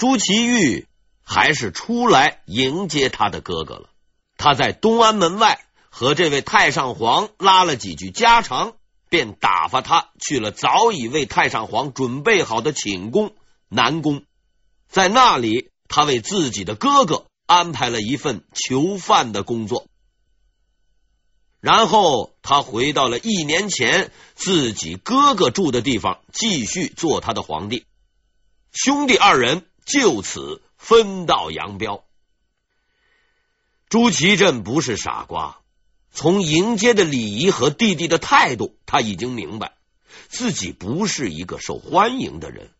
朱祁钰还是出来迎接他的哥哥了。他在东安门外和这位太上皇拉了几句家常，便打发他去了早已为太上皇准备好的寝宫南宫。在那里，他为自己的哥哥安排了一份囚犯的工作。然后他回到了一年前自己哥哥住的地方，继续做他的皇帝。兄弟二人就此分道扬镳。朱祁镇不是傻瓜，从迎接的礼仪和弟弟的态度，他已经明白自己不是一个受欢迎的人，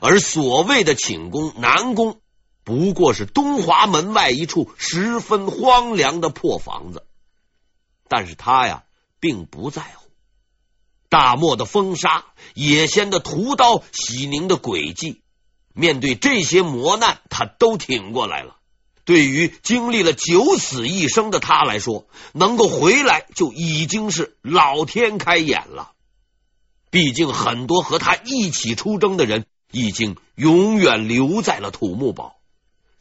而所谓的寝宫南宫不过是东华门外一处十分荒凉的破房子。但是他呀并不在乎，大漠的风沙，野仙的屠刀，喜宁的诡计，面对这些磨难他都挺过来了。对于经历了九死一生的他来说，能够回来就已经是老天开眼了。毕竟很多和他一起出征的人已经永远留在了土木堡，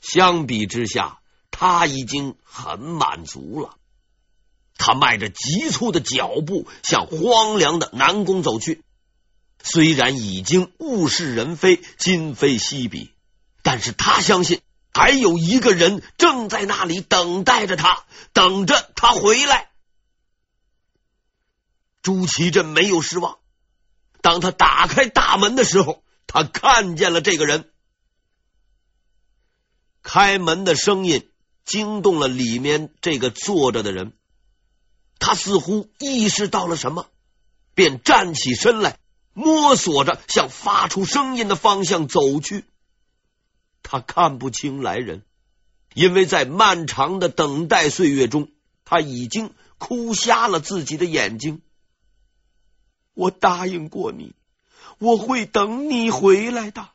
相比之下他已经很满足了。他迈着急促的脚步向荒凉的南宫走去，虽然已经物是人非，今非昔比，但是他相信还有一个人正在那里等待着他，等着他回来。朱祁镇没有失望，当他打开大门的时候，他看见了这个人。开门的声音惊动了里面这个坐着的人，他似乎意识到了什么，便站起身来，摸索着向发出声音的方向走去。他看不清来人，因为在漫长的等待岁月中，他已经哭瞎了自己的眼睛。我答应过你，我会等你回来的。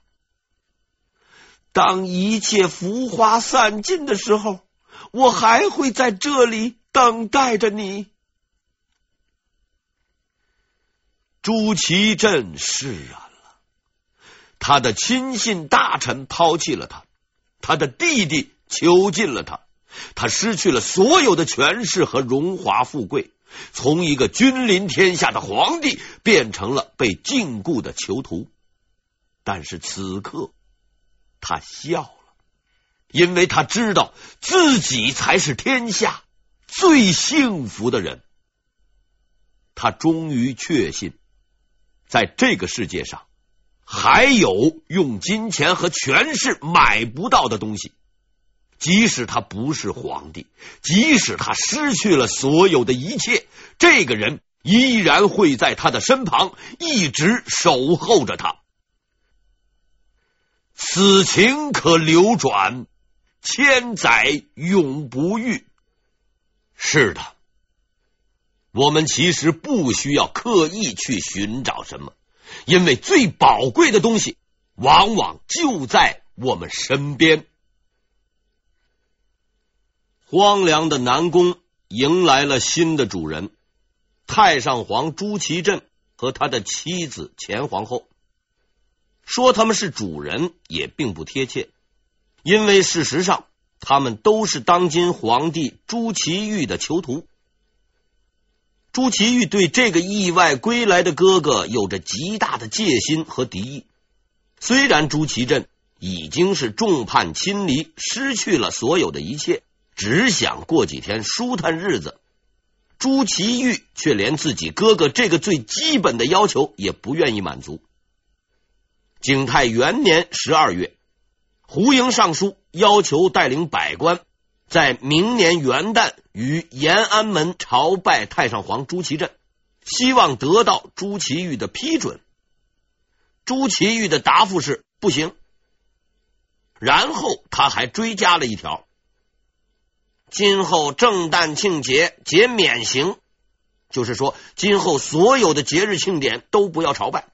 当一切浮华散尽的时候，我还会在这里等待着你。朱祁镇释然了，他的亲信大臣抛弃了他，他的弟弟囚禁了他，他失去了所有的权势和荣华富贵，从一个君临天下的皇帝变成了被禁锢的囚徒。但是此刻他笑了，因为他知道自己才是天下最幸福的人。他终于确信，在这个世界上还有用金钱和权势买不到的东西，即使他不是皇帝，即使他失去了所有的一切，这个人依然会在他的身旁，一直守候着他。此情可流转，千载永不遇。是的，我们其实不需要刻意去寻找什么，因为最宝贵的东西往往就在我们身边。荒凉的南宫迎来了新的主人，太上皇朱祁镇和他的妻子钱皇后。说他们是主人也并不贴切，因为事实上他们都是当今皇帝朱祁钰的囚徒。朱祁钰对这个意外归来的哥哥有着极大的戒心和敌意。虽然朱祁镇已经是众叛亲离，失去了所有的一切，只想过几天舒坦日子，朱祁钰却连自己哥哥这个最基本的要求也不愿意满足。景泰元年12月，胡莹上书要求带领百官在明年元旦于延安门朝拜太上皇朱祁镇，希望得到朱祁钰的批准。朱祁钰的答复是不行，然后他还追加了一条，今后正旦庆节皆免行，就是说今后所有的节日庆典都不要朝拜。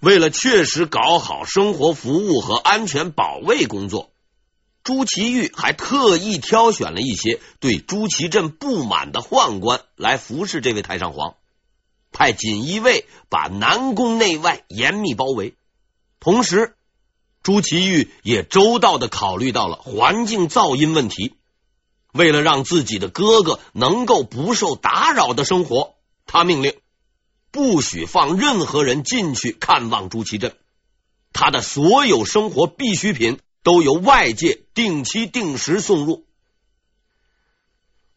为了确实搞好生活服务和安全保卫工作，朱祁钰还特意挑选了一些对朱祁镇不满的宦官来服侍这位太上皇，派锦衣卫把南宫内外严密包围，同时朱祁钰也周到的考虑到了环境噪音问题。为了让自己的哥哥能够不受打扰的生活，他命令不许放任何人进去看望朱祁镇，他的所有生活必需品都由外界定期定时送入。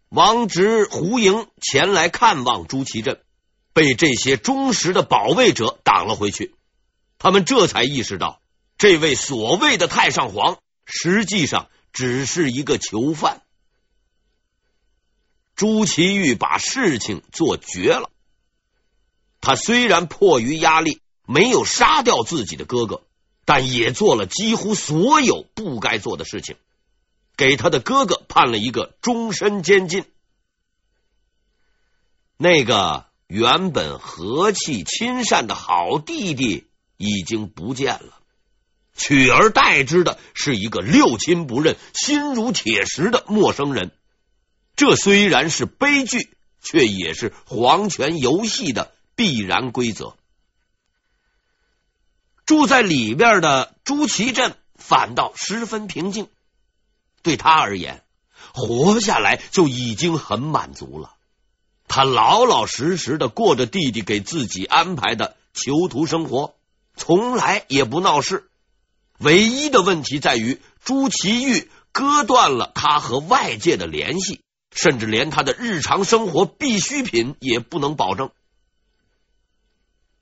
王直、胡莹前来看望朱祁镇，被这些忠实的保卫者挡了回去。他们这才意识到，这位所谓的太上皇实际上只是一个囚犯。朱祁钰把事情做绝了，他虽然迫于压力没有杀掉自己的哥哥，但也做了几乎所有不该做的事情，给他的哥哥判了一个终身监禁。那个原本和气亲善的好弟弟已经不见了，取而代之的是一个六亲不认、心如铁石的陌生人。这虽然是悲剧，却也是皇权游戏的必然规则。住在里边的朱祁镇反倒十分平静，对他而言，活下来就已经很满足了。他老老实实的过着弟弟给自己安排的囚徒生活，从来也不闹事。唯一的问题在于，朱祁钰割断了他和外界的联系，甚至连他的日常生活必需品也不能保证。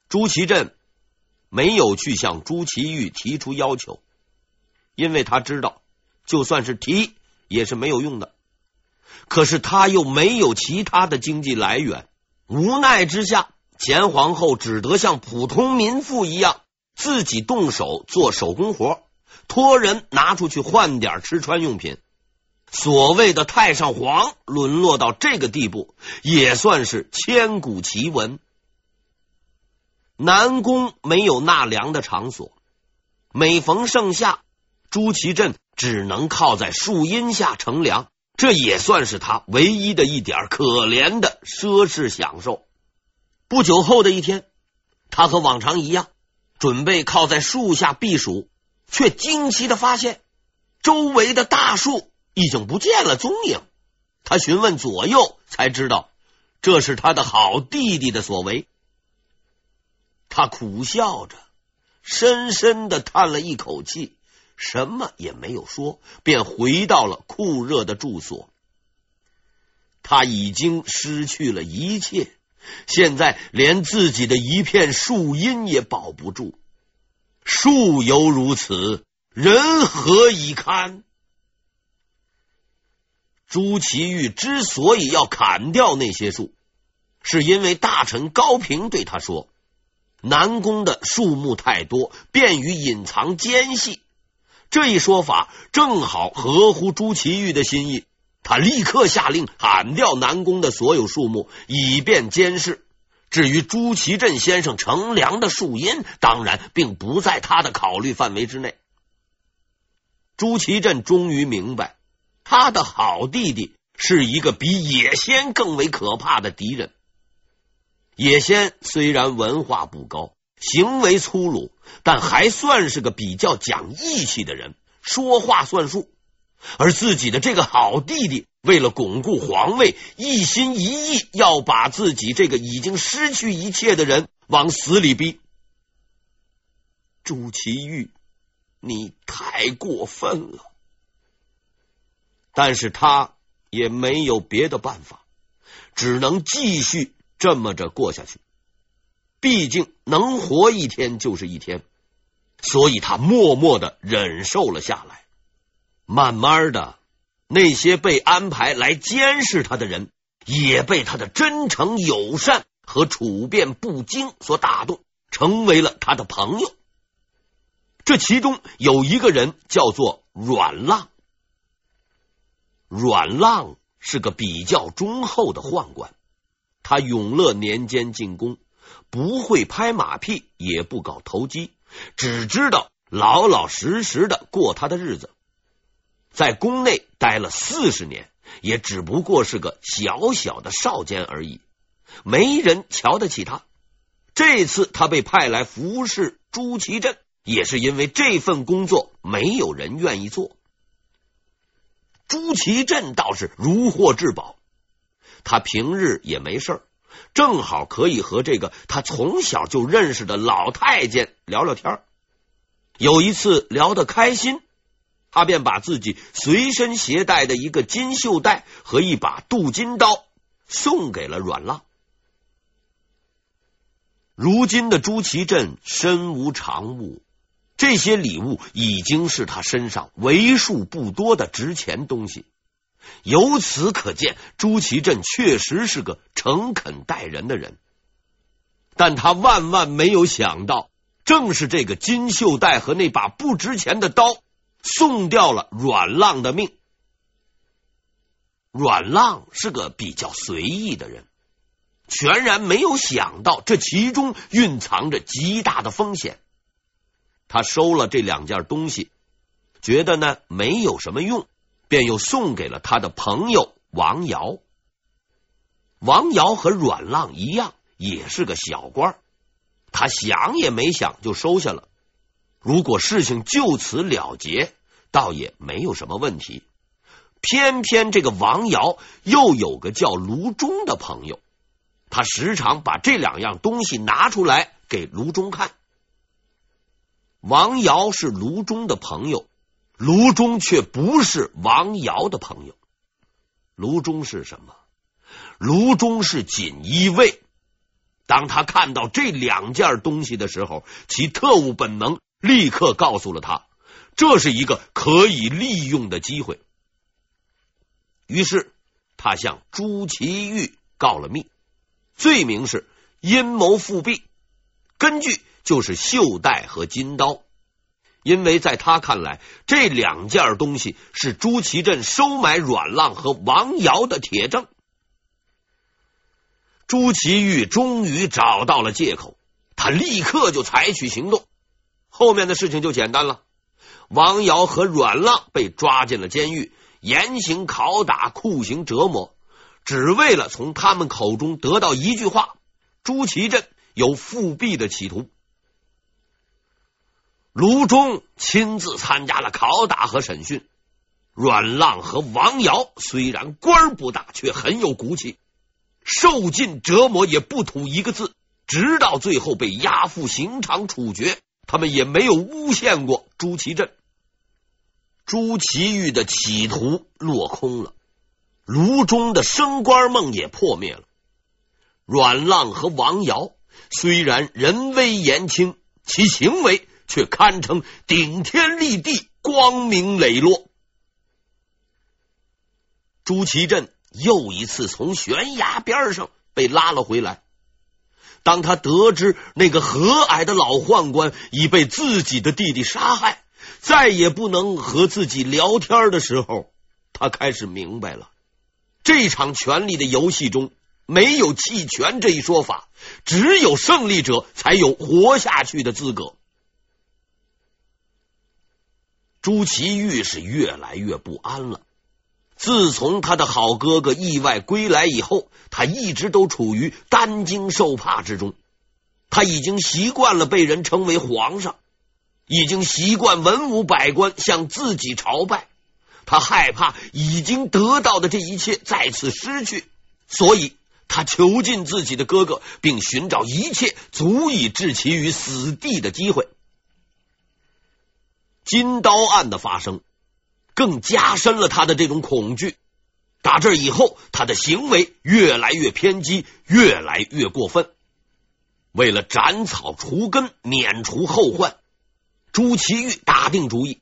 朱祁镇没有去向朱祁钰提出要求，因为他知道，就算是提也是没有用的。可是他又没有其他的经济来源，无奈之下，钱皇后只得像普通民妇一样，自己动手做手工活，托人拿出去换点吃穿用品。所谓的太上皇沦落到这个地步，也算是千古奇闻。南宫没有纳凉的场所，每逢盛夏，朱祁镇只能靠在树荫下乘凉，这也算是他唯一的一点可怜的奢侈享受。不久后的一天，他和往常一样准备靠在树下避暑，却惊奇的发现周围的大树已经不见了踪影。他询问左右，才知道这是他的好弟弟的所为。他苦笑着，深深的叹了一口气，什么也没有说，便回到了酷热的住所。他已经失去了一切，现在连自己的一片树荫也保不住。树犹如此，人何以堪？朱祁钰之所以要砍掉那些树，是因为大臣高平对他说，南宫的树木太多，便于隐藏奸细。这一说法正好合乎朱祁钰的心意，他立刻下令砍掉南宫的所有树木，以便监视。至于朱祁镇先生乘凉的树荫，当然并不在他的考虑范围之内。朱祁镇终于明白，他的好弟弟是一个比野仙更为可怕的敌人。野仙虽然文化不高，行为粗鲁，但还算是个比较讲义气的人，说话算数。而自己的这个好弟弟为了巩固皇位，一心一意要把自己这个已经失去一切的人往死里逼。朱祁钰，你太过分了。但是他也没有别的办法，只能继续这么着过下去。毕竟能活一天就是一天，所以他默默的忍受了下来。慢慢的，那些被安排来监视他的人也被他的真诚友善和处变不惊所打动，成为了他的朋友。这其中有一个人叫做阮浪。阮浪是个比较忠厚的宦官，他永乐年间进宫，不会拍马屁，也不搞投机，只知道老老实实的过他的日子。在宫内待了40年，也只不过是个小小的少监而已，没人瞧得起他。这次他被派来服侍朱祁镇，也是因为这份工作没有人愿意做。朱祁镇倒是如获至宝，他平日也没事儿，正好可以和这个他从小就认识的老太监聊聊天。有一次聊得开心，他便把自己随身携带的一个金袖带和一把镀金刀送给了阮浪。如今的朱祁镇身无长物，这些礼物已经是他身上为数不多的值钱东西。由此可见，朱祁镇确实是个诚恳待人的人。但他万万没有想到，正是这个金袖带和那把不值钱的刀送掉了阮浪的命。阮浪是个比较随意的人，全然没有想到这其中蕴藏着极大的风险。他收了这两件东西，觉得呢没有什么用，便又送给了他的朋友王瑶。王瑶和阮浪一样，也是个小官，他想也没想就收下了。如果事情就此了结，倒也没有什么问题。偏偏这个王瑶又有个叫卢忠的朋友，他时常把这两样东西拿出来给卢忠看。王瑶是卢忠的朋友，卢忠却不是王瑶的朋友。卢忠是什么？卢忠是锦衣卫。当他看到这两件东西的时候，其特务本能立刻告诉了他，这是一个可以利用的机会。于是他向朱祁钰告了密，罪名是阴谋复辟，根据就是袖带和金刀。因为在他看来，这两件东西是朱祁镇收买阮浪和王瑶的铁证。朱祁钰终于找到了借口，他立刻就采取行动。后面的事情就简单了，王瑶和阮浪被抓进了监狱，严刑拷打，酷刑折磨，只为了从他们口中得到一句话：朱祁镇有复辟的企图。卢忠亲自参加了拷打和审讯，阮浪和王瑶虽然官不大，却很有骨气，受尽折磨也不吐一个字，直到最后被押赴刑场处决，他们也没有诬陷过朱祁镇。朱祁钰的企图落空了，卢忠的升官梦也破灭了。阮浪和王瑶虽然人微言轻，其行为却堪称顶天立地，光明磊落。朱祁镇又一次从悬崖边上被拉了回来。当他得知那个和蔼的老宦官已被自己的弟弟杀害，再也不能和自己聊天的时候，他开始明白了，这场权力的游戏中没有弃权这一说法，只有胜利者才有活下去的资格。朱祁钰是越来越不安了。自从他的好哥哥意外归来以后，他一直都处于担惊受怕之中。他已经习惯了被人称为皇上，已经习惯文武百官向自己朝拜，他害怕已经得到的这一切再次失去，所以他囚禁自己的哥哥，并寻找一切足以置其于死地的机会。金刀案的发生更加深了他的这种恐惧。打这以后，他的行为越来越偏激，越来越过分。为了斩草除根，免除后患，朱祁钰打定主意，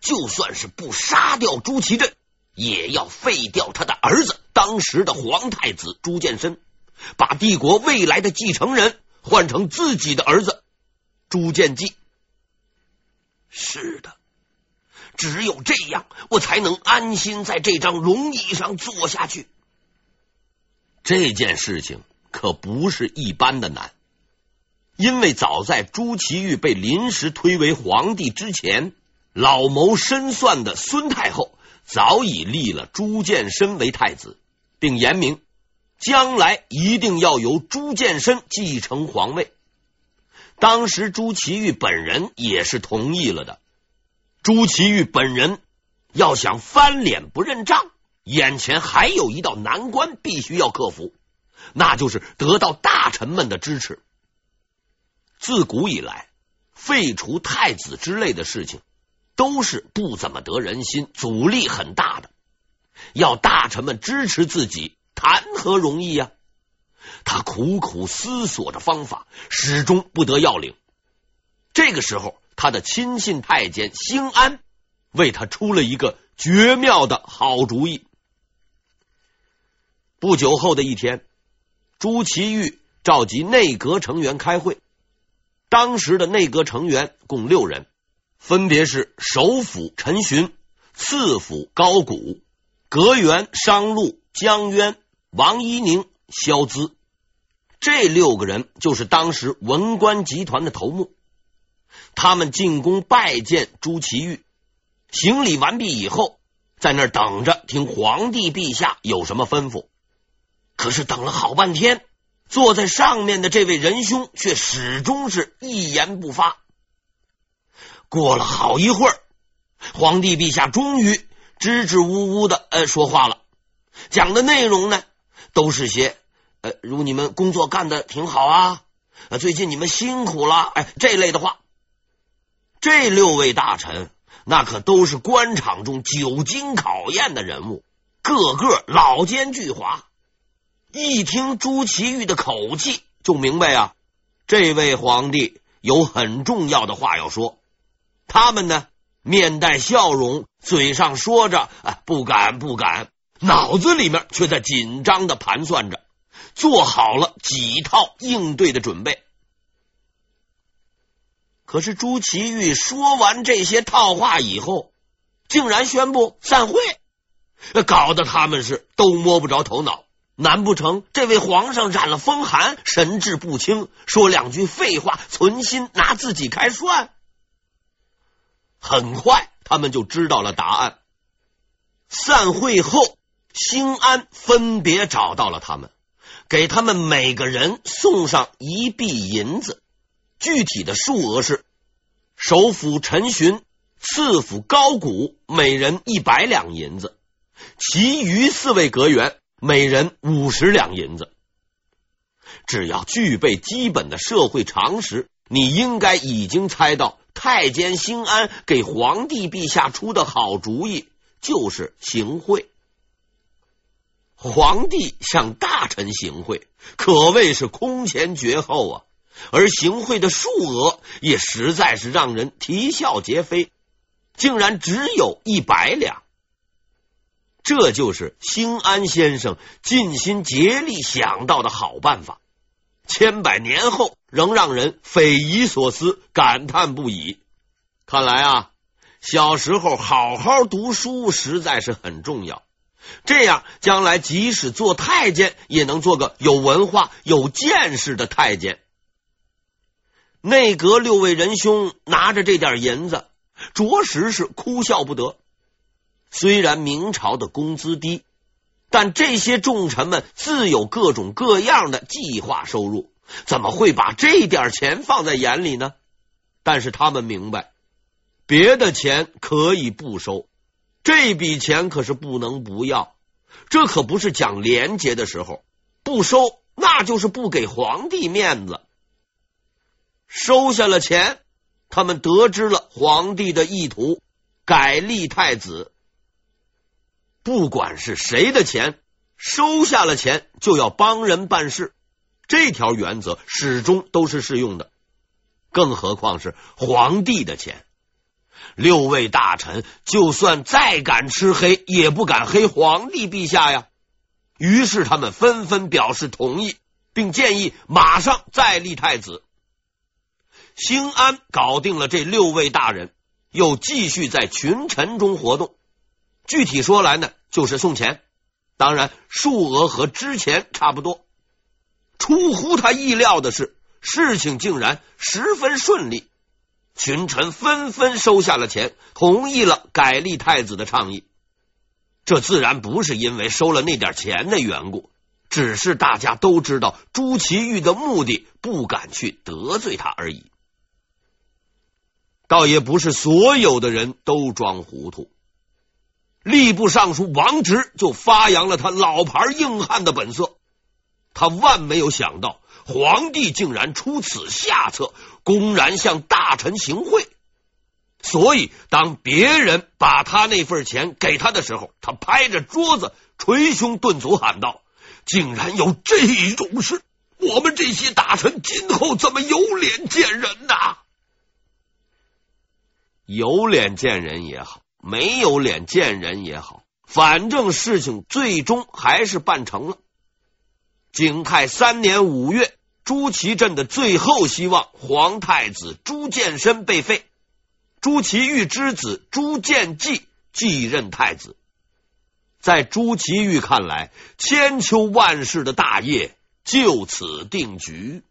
就算是不杀掉朱祁镇，也要废掉他的儿子，当时的皇太子朱见深，把帝国未来的继承人换成自己的儿子朱见济。是的，只有这样，我才能安心在这张龙椅上坐下去。这件事情可不是一般的难，因为早在朱祁钰被临时推为皇帝之前，老谋深算的孙太后早已立了朱见深为太子，并严明将来一定要由朱见深继承皇位。当时朱祁钰本人也是同意了的。朱祁钰本人要想翻脸不认账，眼前还有一道难关必须要克服，那就是得到大臣们的支持。自古以来，废除太子之类的事情都是不怎么得人心，阻力很大的，要大臣们支持自己谈何容易啊。他苦苦思索着方法，始终不得要领。这个时候，他的亲信太监兴安为他出了一个绝妙的好主意。不久后的一天，朱祁钰召集内阁成员开会。当时的内阁成员共6人，分别是首辅陈询、次辅高古、阁员商陆、江渊、王一宁、萧资，这6个人就是当时文官集团的头目。他们进宫拜见朱祁钰，行礼完毕以后，在那儿等着听皇帝陛下有什么吩咐。可是等了好半天，坐在上面的这位仁兄却始终是一言不发。过了好一会儿，皇帝陛下终于支支吾吾的说话了，讲的内容呢都是些如你们工作干得挺好啊，最近你们辛苦了，这类的话。这6位大臣那可都是官场中久经考验的人物，个个老奸巨猾。一听朱祁钰的口气就明白啊，这位皇帝有很重要的话要说。他们呢面带笑容，嘴上说着不敢不敢，脑子里面却在紧张的盘算着，做好了几套应对的准备。可是朱祁钰说完这些套话以后，竟然宣布散会，搞得他们是都摸不着头脑。难不成这位皇上染了风寒，神志不清，说两句废话，存心拿自己开涮？很快他们就知道了答案。散会后，兴安分别找到了他们，给他们每个人送上1币银子，具体的数额是首辅陈询、次辅高古每人100两银子，其余4位阁员每人50两银子。只要具备基本的社会常识，你应该已经猜到太监兴安给皇帝陛下出的好主意就是行贿。皇帝向大臣行贿可谓是空前绝后啊，而行贿的数额也实在是让人啼笑皆非，竟然只有100两。这就是兴安先生尽心竭力想到的好办法，千百年后仍让人匪夷所思，感叹不已。看来啊，小时候好好读书实在是很重要，这样将来即使做太监也能做个有文化有见识的太监。内阁6位仁兄拿着这点银子，着实是哭笑不得。虽然明朝的工资低，但这些重臣们自有各种各样的计划收入，怎么会把这点钱放在眼里呢？但是他们明白，别的钱可以不收，这笔钱可是不能不要。这可不是讲廉洁的时候，不收那就是不给皇帝面子。收下了钱，他们得知了皇帝的意图，改立太子。不管是谁的钱，收下了钱就要帮人办事，这条原则始终都是适用的，更何况是皇帝的钱。6位大臣就算再敢吃黑，也不敢黑皇帝陛下呀。于是他们纷纷表示同意，并建议马上再立太子。兴安搞定了这6位大人，又继续在群臣中活动。具体说来呢，就是送钱，当然数额和之前差不多。出乎他意料的是，事情竟然十分顺利，群臣纷纷收下了钱，同意了改立太子的倡议。这自然不是因为收了那点钱的缘故，只是大家都知道朱祁钰的目的，不敢去得罪他而已。倒也不是所有的人都装糊涂。吏部尚书王直就发扬了他老牌硬汉的本色，他万没有想到皇帝竟然出此下策，公然向大臣行贿。所以当别人把他那份钱给他的时候，他拍着桌子捶胸顿足喊道：竟然有这种事，我们这些大臣今后怎么有脸见人呐？有脸见人也好，没有脸见人也好，反正事情最终还是办成了。景泰3年5月，朱祁镇的最后希望皇太子朱见深被废，朱祁钰之子朱见济继任太子。在朱祁钰看来，千秋万世的大业就此定局。